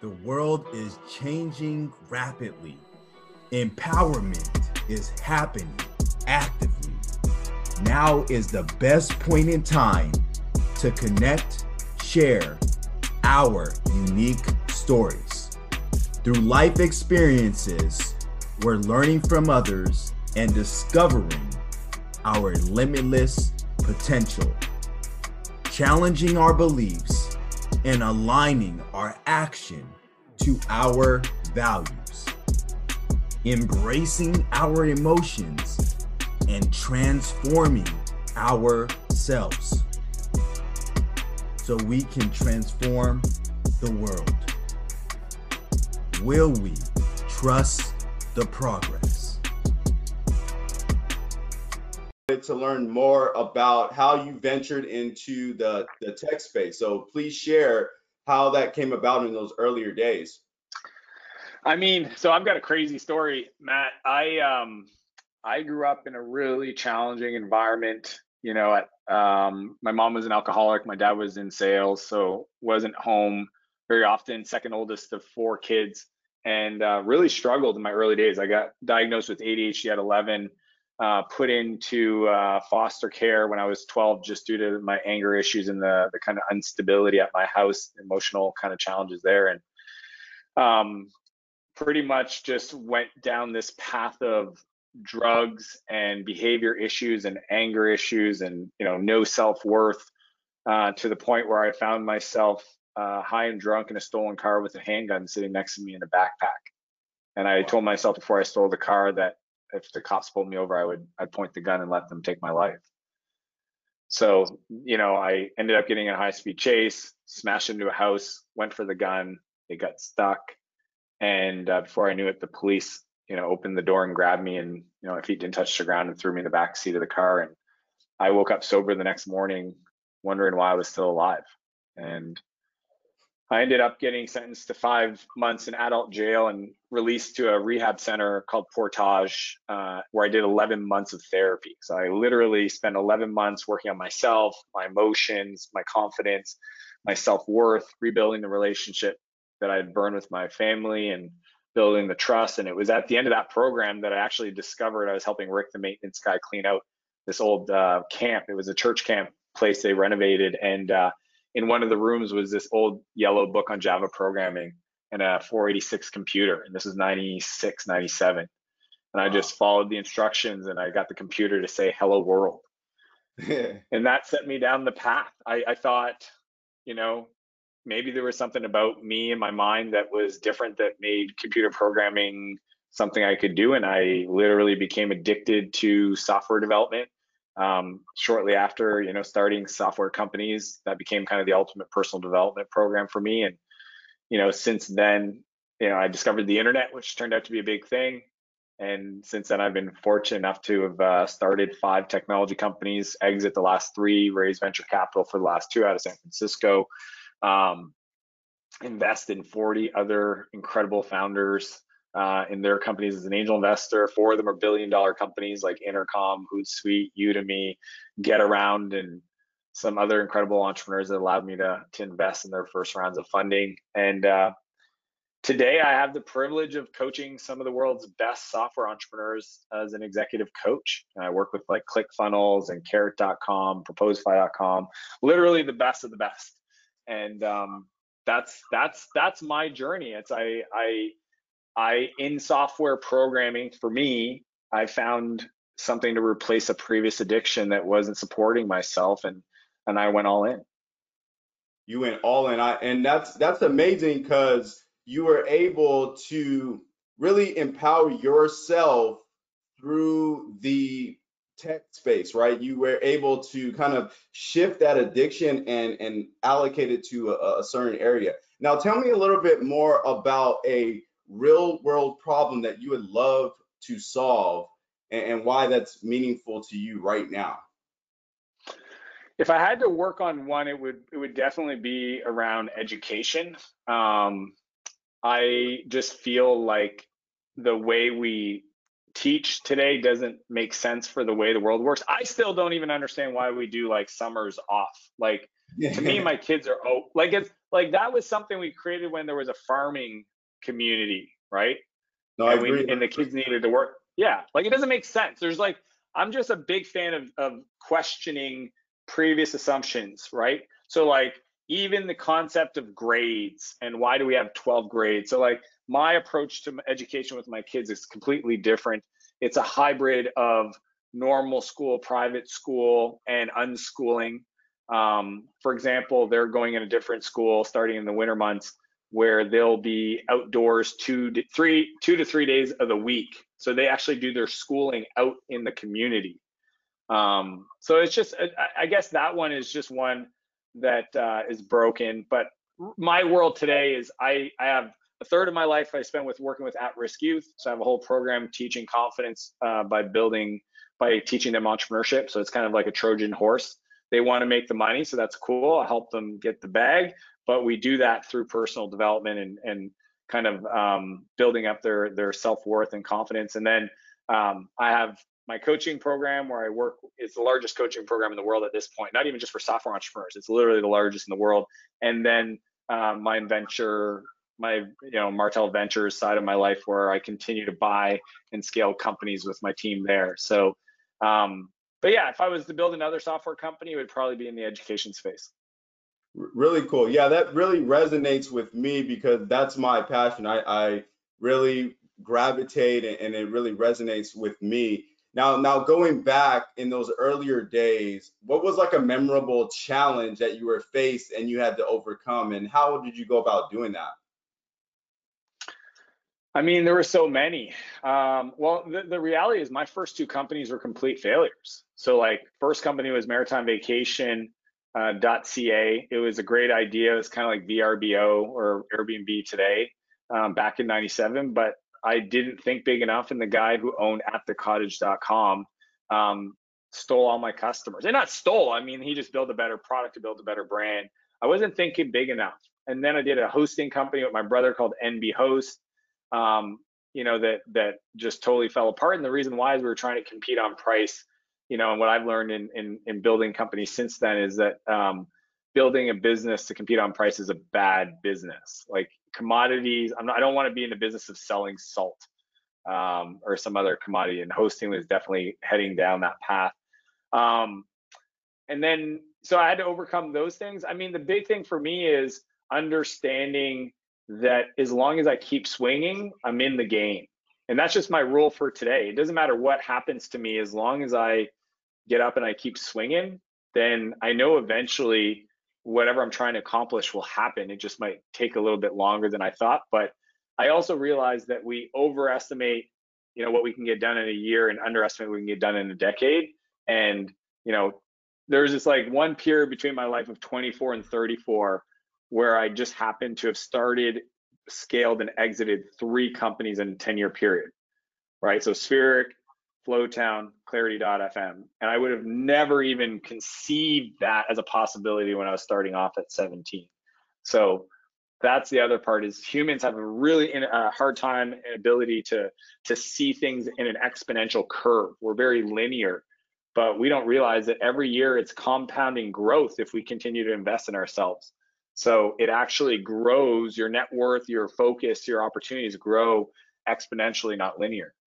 The world is changing rapidly. Empowerment is happening actively. Now is the best point in time to connect, share our unique stories. Through life experiences, we're learning from others and discovering our limitless potential, challenging our beliefs, and aligning our action to our values, embracing our emotions, and transforming ourselves so we can transform the world. Will we trust the progress? To learn more about how you ventured into the tech space. So please share how that came about in those earlier days. I mean, so I've got a crazy story, Matt. I grew up in a really challenging environment. You know, my mom was an alcoholic. My dad was in sales, so wasn't home very often. Second oldest of four kids, and really struggled in my early days. I got diagnosed with ADHD at 11. Put into foster care when I was 12, just due to my anger issues and the kind of instability at my house, emotional kind of challenges there. And pretty much just went down this path of drugs and behavior issues and anger issues and, you know, no self-worth to the point where I found myself high and drunk in a stolen car with a handgun sitting next to me in a backpack. And I told myself before I stole the car that if the cops pulled me over, I'd point the gun and let them take my life. So, you know, I ended up getting in a high-speed chase, smashed into a house, went for the gun, it got stuck, and before I knew it, the police, you know, opened the door and grabbed me, and, you know, my feet didn't touch the ground, and threw me in the back seat of the car. And I woke up sober the next morning, wondering why I was still alive. And I ended up getting sentenced to 5 months in adult jail and released to a rehab center called Portage, where I did 11 months of therapy. So I literally spent 11 months working on myself, my emotions, my confidence, my self-worth, rebuilding the relationship that I had burned with my family and building the trust. And it was at the end of that program that I actually discovered I was helping Rick, the maintenance guy, clean out this old camp. It was a church camp place they renovated, and in one of the rooms was this old yellow book on Java programming and a 486 computer. And this was 96, 97. And I just followed the instructions and I got the computer to say, hello world. And that set me down the path. I thought, you know, maybe there was something about me and my mind that was different that made computer programming something I could do. And I literally became addicted to software development. Shortly after, you know, starting software companies, that became kind of the ultimate personal development program for me. And, you know, since then, you know, I discovered the internet, which turned out to be a big thing. And since then, I've been fortunate enough to have started 5 technology companies, exit the last 3, raise venture capital for the last 2 out of San Francisco, invest in 40 other incredible founders in their companies as an angel investor. 4 of them are billion-dollar companies like Intercom, Hootsuite, Udemy, Getaround, and some other incredible entrepreneurs that allowed me to invest in their first rounds of funding. And today I have the privilege of coaching some of the world's best software entrepreneurs as an executive coach. And I work with like ClickFunnels and Carrot.com, Proposify.com, literally the best of the best. And that's my journey. It's I in software programming, for me, I found something to replace a previous addiction that wasn't supporting myself, and I went all in. You went all in, and that's amazing because you were able to really empower yourself through the tech space, right? You were able to kind of shift that addiction and allocate it to a certain area. Now, tell me a little bit more about a real world problem that you would love to solve and why that's meaningful to you right now. If I had to work on one, it would definitely be around education. I just feel like the way we teach today doesn't make sense for the way the world works. I still don't even understand why we do like summers off. Like Me and my kids are like, it's like that was something we created when there was a farming community, right? No, and I agree. And the kids needed to work. Yeah, like it doesn't make sense. There's like, I'm just a big fan of questioning previous assumptions, right? So like even the concept of grades and why do we have 12 grades? So like my approach to education with my kids is completely different. It's a hybrid of normal school, private school, and unschooling. For example, they're going in a different school starting in the winter months where they'll be outdoors 2 to 3 days of the week. So they actually do their schooling out in the community. So it's just, I guess that one is just one that is broken. But my world today is I have a third of my life I spent with working with at-risk youth. So I have a whole program teaching confidence by teaching them entrepreneurship. So it's kind of like a Trojan horse. They want to make the money, so that's cool. I help them get the bag, but we do that through personal development and kind of building up their self-worth and confidence. And then I have my coaching program where I work. It's the largest coaching program in the world at this point, not even just for software entrepreneurs. It's literally the largest in the world. And then my Martell Ventures side of my life where I continue to buy and scale companies with my team there. So, but yeah, if I was to build another software company, it would probably be in the education space. Really cool. Yeah, that really resonates with me because that's my passion. I really gravitate and it really resonates with me. Now going back in those earlier days, what was like a memorable challenge that you were faced and you had to overcome, and how did you go about doing that? I mean, there were so many. Well, the reality is my first two companies were complete failures. So like first company was maritimevacation.ca. It was a great idea. It was kind of like VRBO or Airbnb today back in 97, but I didn't think big enough. And the guy who owned thecottage.com stole all my customers. And not stole, I mean, he just built a better product to build a better brand. I wasn't thinking big enough. And then I did a hosting company with my brother called NB Host. That just totally fell apart. And the reason why is we were trying to compete on price, and what I've learned in building companies since then is that building a business to compete on price is a bad business. Like commodities, I don't want to be in the business of selling salt or some other commodity, and hosting was definitely heading down that path. And then, so I had to overcome those things. I mean, the big thing for me is understanding that as long as I keep swinging, I'm in the game. And that's just my rule for today. It doesn't matter what happens to me, as long as I get up and I keep swinging, then I know eventually whatever I'm trying to accomplish will happen. It just might take a little bit longer than I thought. But I also realized that we overestimate, what we can get done in a year and underestimate what we can get done in a decade. And, there's this like one period between my life of 24 and 34 where I just happened to have started, scaled, and exited three companies in a 10-year period, right? So Spheric, Flowtown, Clarity.fm. And I would have never even conceived that as a possibility when I was starting off at 17. So that's the other part is humans have a really hard time and ability to see things in an exponential curve. We're very linear, but we don't realize that every year it's compounding growth if we continue to invest in ourselves. So it actually grows your net worth, your focus, your opportunities grow exponentially, not linear.